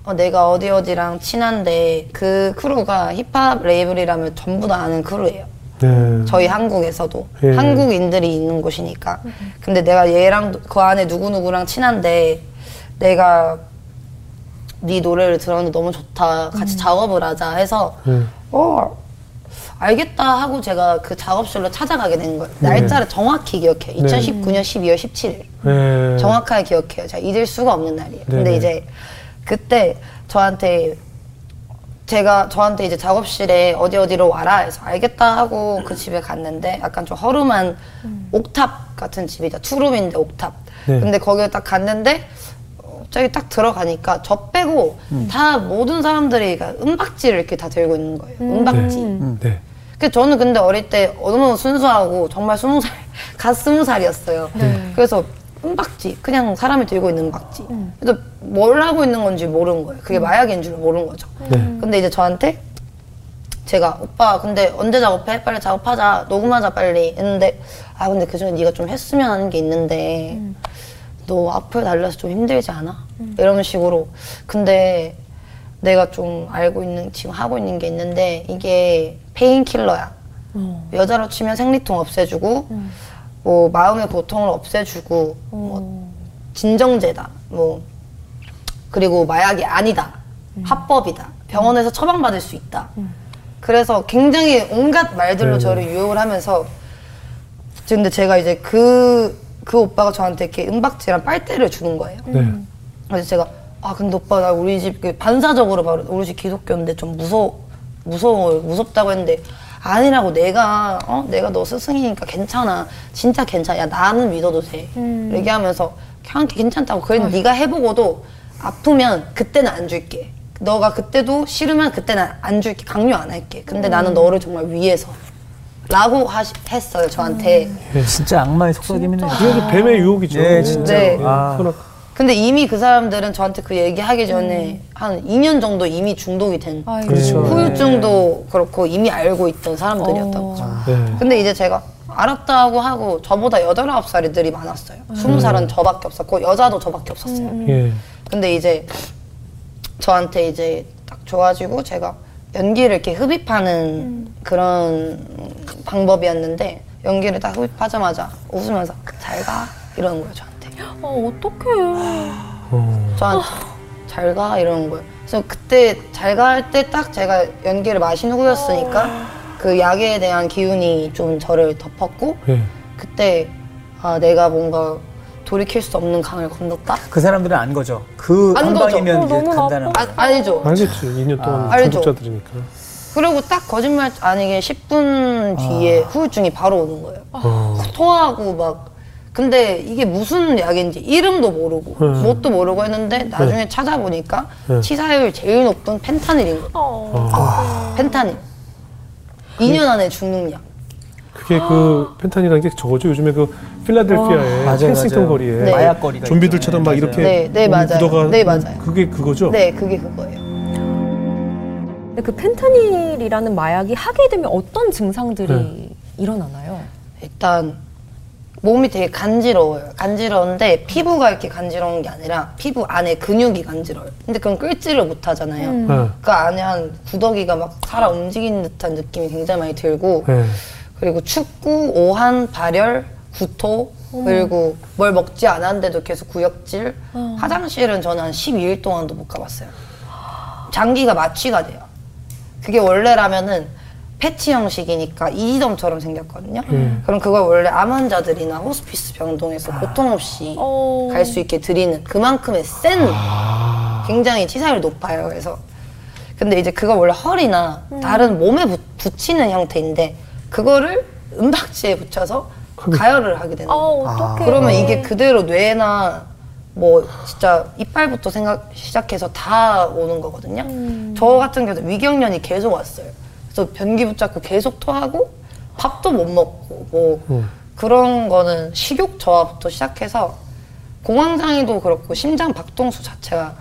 어, 내가 어디 어디랑 친한데 그 크루가 힙합 레이블이라면 전부 다 아는 크루예요. 네. 저희 한국에서도 예. 한국인들이 있는 곳이니까. 음. 근데 내가 얘랑 그 안에 누구 누구랑 친한데 내가 네 노래를 들었는데 너무 좋다. 같이 음. 작업을 하자 해서 음. 어 알겠다 하고 제가 그 작업실로 찾아가게 된 거예요. 네. 날짜를 정확히 기억해요. 네. 이천십구 년 십이 월 십칠 일 네. 정확하게 기억해요. 제가 잊을 수가 없는 날이에요. 네. 근데 이제 그때 저한테 제가 저한테 이제 작업실에 어디 어디로 와라 해서 알겠다 하고 그 집에 갔는데 약간 좀 허름한 음. 옥탑 같은 집이죠. 투룸인데 옥탑. 네. 근데 거기에 딱 갔는데 갑자기 딱 들어가니까 저 빼고 음. 다 모든 사람들이 은박지를 이렇게 다 들고 있는 거예요. 음. 은박지. 네. 음. 네. 그 저는 근데 어릴 때 너무 순수하고 정말 스무 살, 갓 스무 살이었어요. 네. 그래서 은박지, 그냥 사람이 들고 있는 은박지. 음. 그래서 뭘 하고 있는 건지 모르는 거예요. 그게 음. 마약인 줄 모르는 거죠. 네. 근데 이제 저한테 제가 오빠 근데 언제 작업해? 빨리 작업하자, 녹음하자 빨리 했는데 아 근데 그중에 네가 좀 했으면 하는 게 있는데 음. 너 앞을 달려서 좀 힘들지 않아? 음. 이런 식으로. 근데 내가 좀 알고 있는, 지금 하고 있는 게 있는데 이게 페인킬러야. 음. 여자로 치면 생리통 없애주고 음. 뭐 마음의 고통을 없애주고 음. 뭐 진정제다. 뭐 그리고 마약이 아니다. 음. 합법이다. 병원에서 음. 처방받을 수 있다. 음. 그래서 굉장히 온갖 말들로 네. 저를 유혹을 하면서 근데 제가 이제 그, 그 오빠가 저한테 이렇게 은박지랑 빨대를 주는 거예요. 네. 그래서 제가 아 근데 오빠 나 우리 집 반사적으로 바로 우리 집 기독교인데 좀 무서워 무서워 무섭다고 했는데 아니라고 내가 어 내가 너 스승이니까 괜찮아 진짜 괜찮아 야 나는 믿어도 돼 음. 얘기하면서 그냥 괜찮다고 그래도 네가 해보고도 아프면 그때는 안 줄게 너가 그때도 싫으면 그때는 안 줄게 강요 안 할게 근데 음. 나는 너를 정말 위해서 라고 하시, 했어요 저한테 음. 진짜 악마의 속삭임이네요 아. 뱀의 유혹이죠 네 진짜 네. 아. 근데 이미 그 사람들은 저한테 그 얘기하기 전에 음. 한 이 년 정도 이미 중독이 된 그렇죠. 후유증도 그렇고 이미 알고 있던 사람들이었던 어. 거죠. 네. 근데 이제 제가 알았다고 하고 저보다 여덟아홉 살 애들이 많았어요. 음. 스무 살은 저밖에 없었고 여자도 저밖에 없었어요. 음. 예. 근데 이제 저한테 이제 딱 좋아지고 제가 연기를 이렇게 흡입하는 음. 그런 방법이었는데 연기를 딱 흡입하자마자 웃으면서 잘 가 이러는 거예요. 저한테. 아 어떡해 저한테 잘 가 이러는 거예요. 그래서 그때 잘 가 할 때 딱 제가 연기를 마신 후였으니까 그 약에 대한 기운이 좀 저를 덮었고 네. 그때 아 내가 뭔가 돌이킬 수 없는 강을 건넜다. 그 사람들은 안 거죠. 그 한 방이면 간다는 거. 아, 아니죠. 알겠지. 이 년 동안 아, 중독자들이니까. 그리고 딱 거짓말 아니게 십 분 뒤에 아. 후유증이 바로 오는 거예요. 아. 토하고 막. 근데 이게 무슨 약인지 이름도 모르고 네. 뭣도 모르고 했는데 나중에 네. 찾아보니까 네. 치사율 제일 높은 펜타닐인 거예요. 어. 아. 펜타닐. 이 년 그, 안에 죽는 약. 그게 그 펜타닐이라는 게 저거죠. 요즘에 그 필라델피아의 아. 켄싱턴 거리에 네. 마약 거리가 좀비들처럼 네. 막 이렇게 네, 네 맞아요. 네 맞아요. 그게 그거죠? 네, 그게 그거예요. 근데 그 펜타닐이라는 마약이 하게 되면 어떤 증상들이 네. 일어나나요? 일단 몸이 되게 간지러워요. 간지러운데 피부가 이렇게 간지러운 게 아니라 피부 안에 근육이 간지러워요. 근데 그건 끓지를 못하잖아요. 음. 네. 그 안에 한 구더기가 막 살아 움직이는 듯한 느낌이 굉장히 많이 들고 네. 그리고 춥고 오한, 발열, 구토 음. 그리고 뭘 먹지 않았는데도 계속 구역질 음. 화장실은 저는 한 십이 일 동안도 못 가봤어요. 장기가 마취가 돼요. 그게 원래라면은 패치 형식이니까 이지점처럼 생겼거든요. 음. 그럼 그걸 원래 암 환자들이나 호스피스 병동에서 아. 고통 없이 갈 수 있게 드리는 그만큼의 센 아. 굉장히 치사율이 높아요. 그래서 근데 이제 그거 원래 허리나 음. 다른 몸에 부, 붙이는 형태인데 그거를 은박지에 붙여서 그게... 가열을 하게 되는 거예요. 아, 그러면 이게 그대로 뇌나 뭐 진짜 이빨부터 생각 시작해서 다 오는 거거든요. 음. 저 같은 경우도 위경련이 계속 왔어요. 또 변기 붙잡고 계속 토하고 밥도 못 먹고 뭐 음. 그런 거는 식욕 저하부터 시작해서 공황장애도 그렇고 심장 박동수 자체가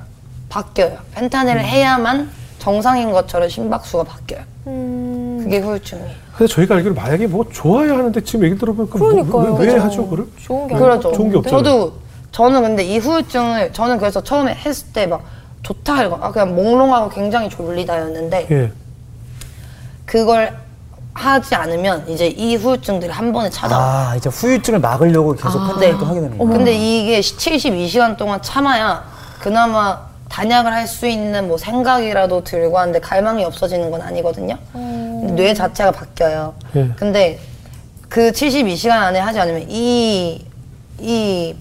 바뀌어요. 펜타닐을 음. 해야만 정상인 것처럼 심박수가 바뀌어요. 음. 그게 후유증이에요. 근데 저희가 알기로 마약이 뭐 좋아야 하는데 지금 얘기 들어보니까 뭐, 왜, 왜 하죠 그걸? 좋은 게, 그렇죠. 좋은 게 없잖아요. 저도 저는 근데 이 후유증을 저는 그래서 처음에 했을 때 막 좋다 이거 아 그냥 몽롱하고 굉장히 졸리다였는데 예. 그걸 하지 않으면 이제 이 후유증들이 한 번에 찾아와요. 아, 이제 후유증을 막으려고 계속 펜타닐을 아, 네. 하게 되는 거예요. 근데 이게 칠십이 시간 동안 참아야 그나마 단약을 할 수 있는 뭐 생각이라도 들고 하는데 갈망이 없어지는 건 아니거든요. 음. 뇌 자체가 바뀌어요. 예. 근데 그 칠십이 시간 안에 하지 않으면 이, 이,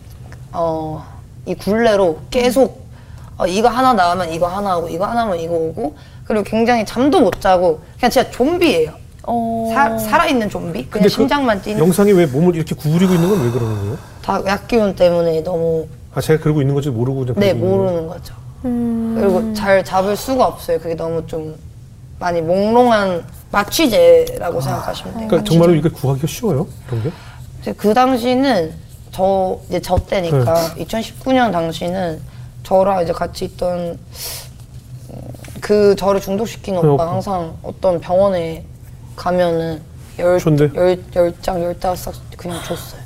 어, 이 굴레로 계속 어, 이거 하나 나오면 이거 하나 오고 이거 하나 오면 이거 오고 그리고 굉장히 잠도 못 자고 그냥 진짜 좀비예요. 어... 사, 살아있는 좀비? 그냥 심장만 그 뛰는. 영상이 왜 몸을 이렇게 구부리고 있는 건 왜 그러는 거예요? 다 약기운 때문에 너무. 아, 제가 그러고 있는 건지 모르고 그냥. 네, 모르는 거죠. 음... 그리고 잘 잡을 수가 없어요. 그게 너무 좀 많이 몽롱한 마취제라고 아... 생각하시면 돼요. 그러니까 정말로 이게 구하기가 쉬워요? 그런 게? 근데 그 당시는 저, 이제 저 때니까 네. 이천십구 년 당시는 저랑 이제 같이 있던 그 저를 중독시킨 오빠 없고. 항상 어떤 병원에 가면은 열, 열, 열 장, 열다섯 장 그냥 줬어요.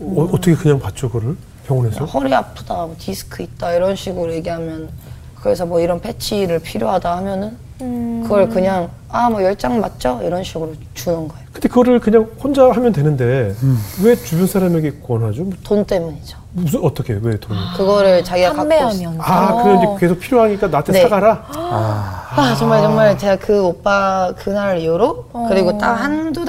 어, 어떻게 그냥 봤죠, 그거를? 병원에서? 허리 아프다, 뭐 디스크 있다 이런 식으로 얘기하면 그래서 뭐 이런 패치를 필요하다 하면은 음... 그걸 그냥 아, 뭐 열 장 맞죠? 이런 식으로 주는 거예요. 근데 그거를 그냥 혼자 하면 되는데 음. 왜 주변 사람에게 권하죠? 돈 때문이죠. 무슨 어떻게 왜 돈을? 그거를 자기가 갖고 있어. 아, 그래 계속 필요하니까 나한테 네. 사가라. 아. 아, 아 정말 정말 제가 그 오빠 그날 이후로 어. 그리고 딱 한두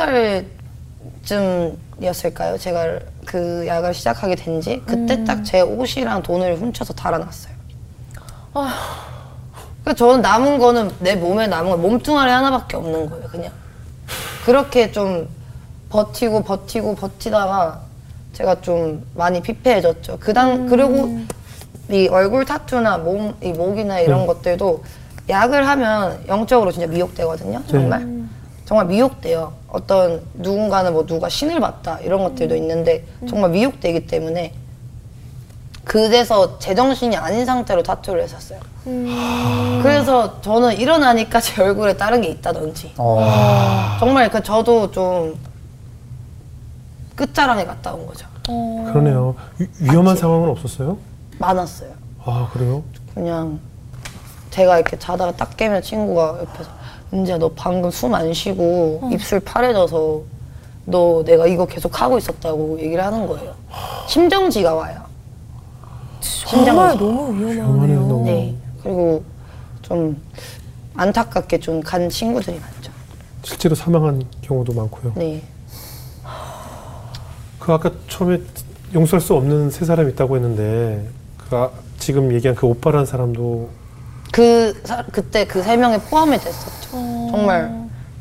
달쯤이었을까요? 제가 그 약을 시작하게 된 지 그때 음. 딱 제 옷이랑 돈을 훔쳐서 달아놨어요. 아. 그 저는 남은 거는 내 몸에 남은 거 몸뚱아리 하나밖에 없는 거예요, 그냥. 그렇게 좀 버티고 버티고 버티다가 제가 좀 많이 피폐해졌죠. 그당 음. 그리고 이 얼굴 타투나 몸, 이 목이나 이런 네. 것들도 약을 하면 영적으로 진짜 미혹되거든요. 정말 네. 정말 미혹돼요. 어떤 누군가는 뭐 누가 신을 봤다 이런 것들도 있는데 정말 미혹되기 때문에 그래서 제정신이 아닌 상태로 타투를 했었어요. 음. 그래서 저는 일어나니까 제 얼굴에 다른 게 있다든지 아. 정말 그 저도 좀 끝자락에 갔다 온 거죠. 어. 그러네요. 위, 위험한 맞지? 상황은 없었어요? 많았어요. 아 그래요? 그냥 제가 이렇게 자다가 딱 깨면 친구가 옆에서 은지야 너 방금 숨 안 쉬고 어. 입술 파래져서 너 내가 이거 계속 하고 있었다고 얘기를 하는 거예요. 심정지가 와요. 심정지. 정말 너무 위험하네요. 네. 그리고 좀 안타깝게 좀 간 친구들이 많죠. 실제로 사망한 경우도 많고요. 네. 그 아까 처음에 용서할 수 없는 세 사람이 있다고 했는데 그 아, 지금 얘기한 그 오빠라는 사람도 그 사, 그때 그 세 명에 포함이 됐었죠. 어... 정말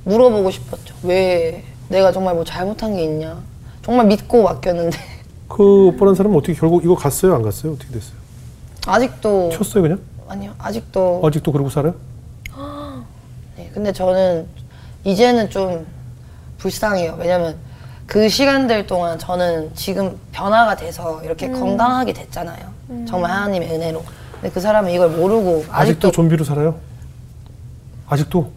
물어보고 싶었죠. 왜 내가 정말 뭐 잘못한 게 있냐. 정말 믿고 맡겼는데 그 오빠라는 사람은 어떻게 결국 이거 갔어요? 안 갔어요? 어떻게 됐어요? 아직도 쳤어요 그냥? 아니요. 아직도 아직도 그러고 살아요? 네, 근데 저는 이제는 좀 불쌍해요. 왜냐면 그 시간들 동안 저는 지금 변화가 돼서 이렇게 음. 건강하게 됐잖아요. 음. 정말 하나님의 은혜로. 근데 그 사람은 이걸 모르고 아직도, 아직도 좀비로 살아요? 아직도?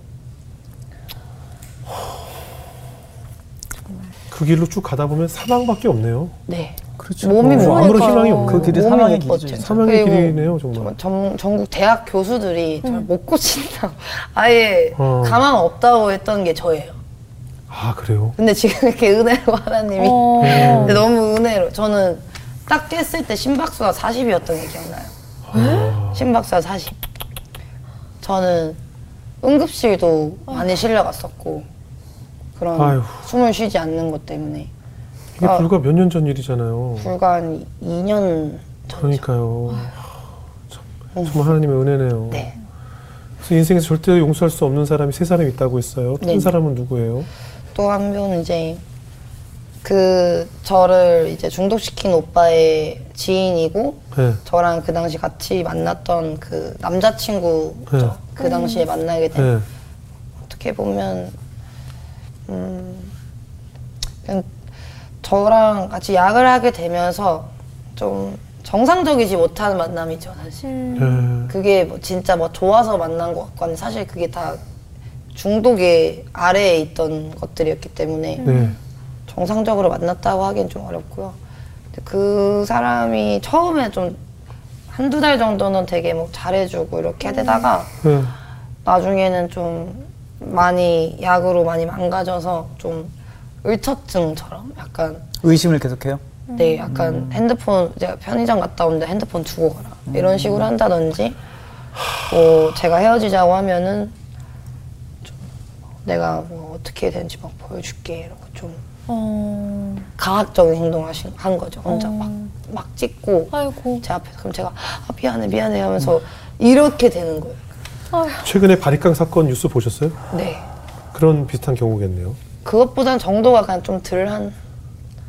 정말. 그 길로 쭉 가다 보면 사망밖에 없네요. 네. 그렇죠. 몸이 뭐, 아무런 희망이 없는 그 길이 사망의 길이죠. 사망의 길이네요, 정말. 전, 전국 대학 교수들이 음. 정말 못 고친다고 아예 어. 가망 없다고 했던 게 저예요. 아 그래요? 근데 지금 이렇게 은혜로 하나님이 근데 너무 은혜로 저는 딱 깼을 때 심박수가 사십이었던 게 기억나요. 아. 심박수가 사십. 저는 응급실도 아유. 많이 실려갔었고 그런 아유. 숨을 쉬지 않는 것 때문에 이게 아, 불과 몇 년 전 일이잖아요. 불과 한 이 년 전이죠. 그러니까요. 참, 정말 하나님의 은혜네요. 네. 그래서 인생에서 절대 용서할 수 없는 사람이 세 사람이 있다고 했어요. 네. 한 사람은 누구예요? 또 한 명은 이제 그 저를 이제 중독시킨 오빠의 지인이고 네. 저랑 그 당시 같이 만났던 그 남자친구죠. 네. 그 당시에 음. 만나게 된 네. 어떻게 보면 음 그냥 저랑 같이 약을 하게 되면서 좀 정상적이지 못한 만남이죠 사실. 음. 그게 뭐 진짜 뭐 좋아서 만난 것 같고 하는 사실 그게 다 중독의 아래에 있던 것들이었기 때문에 네. 정상적으로 만났다고 하긴 좀 어렵고요. 근데 그 사람이 처음에 좀 한두 달 정도는 되게 뭐 잘해주고 이렇게 되다가 네. 나중에는 좀 많이 약으로 많이 망가져서 좀 을처증처럼 약간 의심을 계속해요? 네, 약간 음. 핸드폰 제가 편의점 갔다 오는데 핸드폰 두고 가라 음. 이런 식으로 한다든지 뭐 제가 헤어지자고 하면은 내가 뭐 어떻게 되는지 막 보여줄게 이런 거 좀 어... 강압적인 행동을 하신, 한 거죠. 혼자 어... 막, 막 찍고 아이고. 제 앞에서 그럼 제가 아, 미안해 미안해 하면서 음. 이렇게 되는 거예요. 어휴. 최근에 바리깡 사건 뉴스 보셨어요? 네. 그런 비슷한 경우겠네요. 그것보단 정도가 그냥 좀 덜한.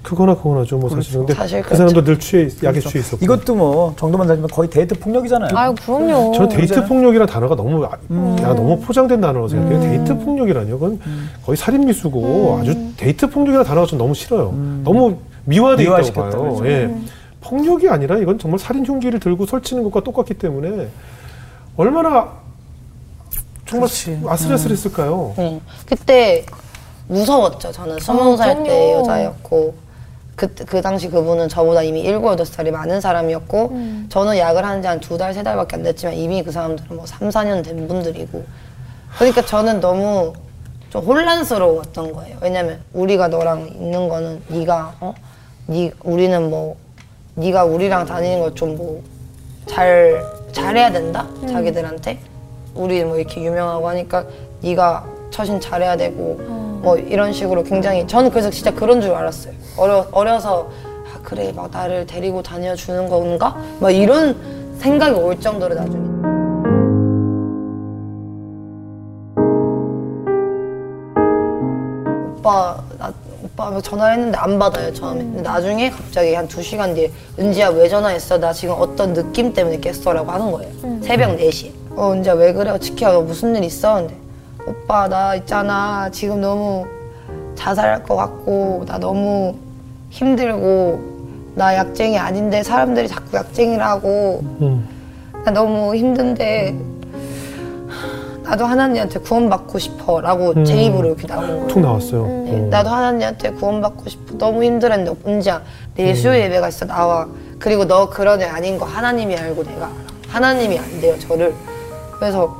그거나 그거나죠. 뭐 그렇죠. 사실은. 근데 사실 그 그렇죠. 사람도 늘 취해, 약에 그렇죠. 취해 있었고. 이것도 뭐 정도만 따지면 거의 데이트 폭력이잖아요. 아유, 그럼요. 저는 데이트 그러잖아요. 폭력이라는 단어가 너무, 음. 야, 너무 포장된 단어라고 생각해요. 음. 데이트 폭력이라뇨. 그건 음. 거의 살인미수고 음. 아주 데이트 폭력이라는 단어가 좀 너무 싫어요. 음. 너무 미화되어 있다고 봐요. 그렇죠. 예. 음. 폭력이 아니라 이건 정말 살인 흉기를 들고 설치는 것과 똑같기 때문에 얼마나 정말 그렇지. 아슬아슬했을까요? 음. 음. 그때 무서웠죠. 저는 스무 살 때 아, 여자였고 그, 그 당시 그분은 저보다 이미 일곱, 여덟 살이 많은 사람이었고 음. 저는 약을 한 지 한 두 달, 세 달밖에 안 됐지만 이미 그 사람들은 뭐 삼, 사 년 된 분들이고 그러니까 저는 너무 좀 혼란스러웠던 거예요. 왜냐면 우리가 너랑 있는 거는 네가 어? 네, 우리는 뭐 네가 우리랑 다니는 걸 좀 뭐 잘, 잘해야 된다? 음. 자기들한테 우리 뭐 이렇게 유명하고 하니까 네가 처신 잘해야 되고 음. 뭐 이런 식으로 굉장히 저는 그래서 진짜 그런 줄 알았어요. 어려, 어려서 아 그래 막 나를 데리고 다녀주는 건가? 막 이런 생각이 올 정도로 나중에 오빠 나 오빠 전화했는데 안 받아요 처음에. 근데 나중에 갑자기 한 두 시간 뒤에 은지야 왜 전화했어? 나 지금 어떤 느낌 때문에 깼어? 라고 하는 거예요. 음. 새벽 네 시. 어 은지야 왜 그래? 지키야 너 무슨 일 있어? 근데 오빠 나 있잖아 지금 너무 자살할 것 같고 나 너무 힘들고 나 약쟁이 아닌데 사람들이 자꾸 약쟁이라고 음. 나 너무 힘든데 나도 하나님한테 구원받고 싶어 라고 음. 제 입으로 이렇게 나온 거예요. 툭 나왔어요. 네, 음. 나도 하나님한테 구원받고 싶어 너무 힘들었는데 은지야 내일 음. 수요 예배가 있어 나와. 그리고 너 그런 애 아닌 거 하나님이 알고 내가 알아. 하나님이 안 돼요 저를. 그래서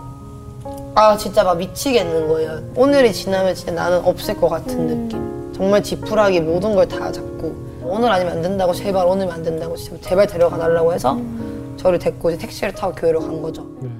아 진짜 막 미치겠는 거예요. 오늘이 지나면 진짜 나는 없을 것 같은 음. 느낌. 정말 지푸라기 모든 걸 다 잡고 오늘 아니면 안 된다고 제발 오늘면 안 된다고 진짜 제발 데려가 달라고 해서 음. 저를 데리고 이제 택시를 타고 교회로 간 거죠. 네.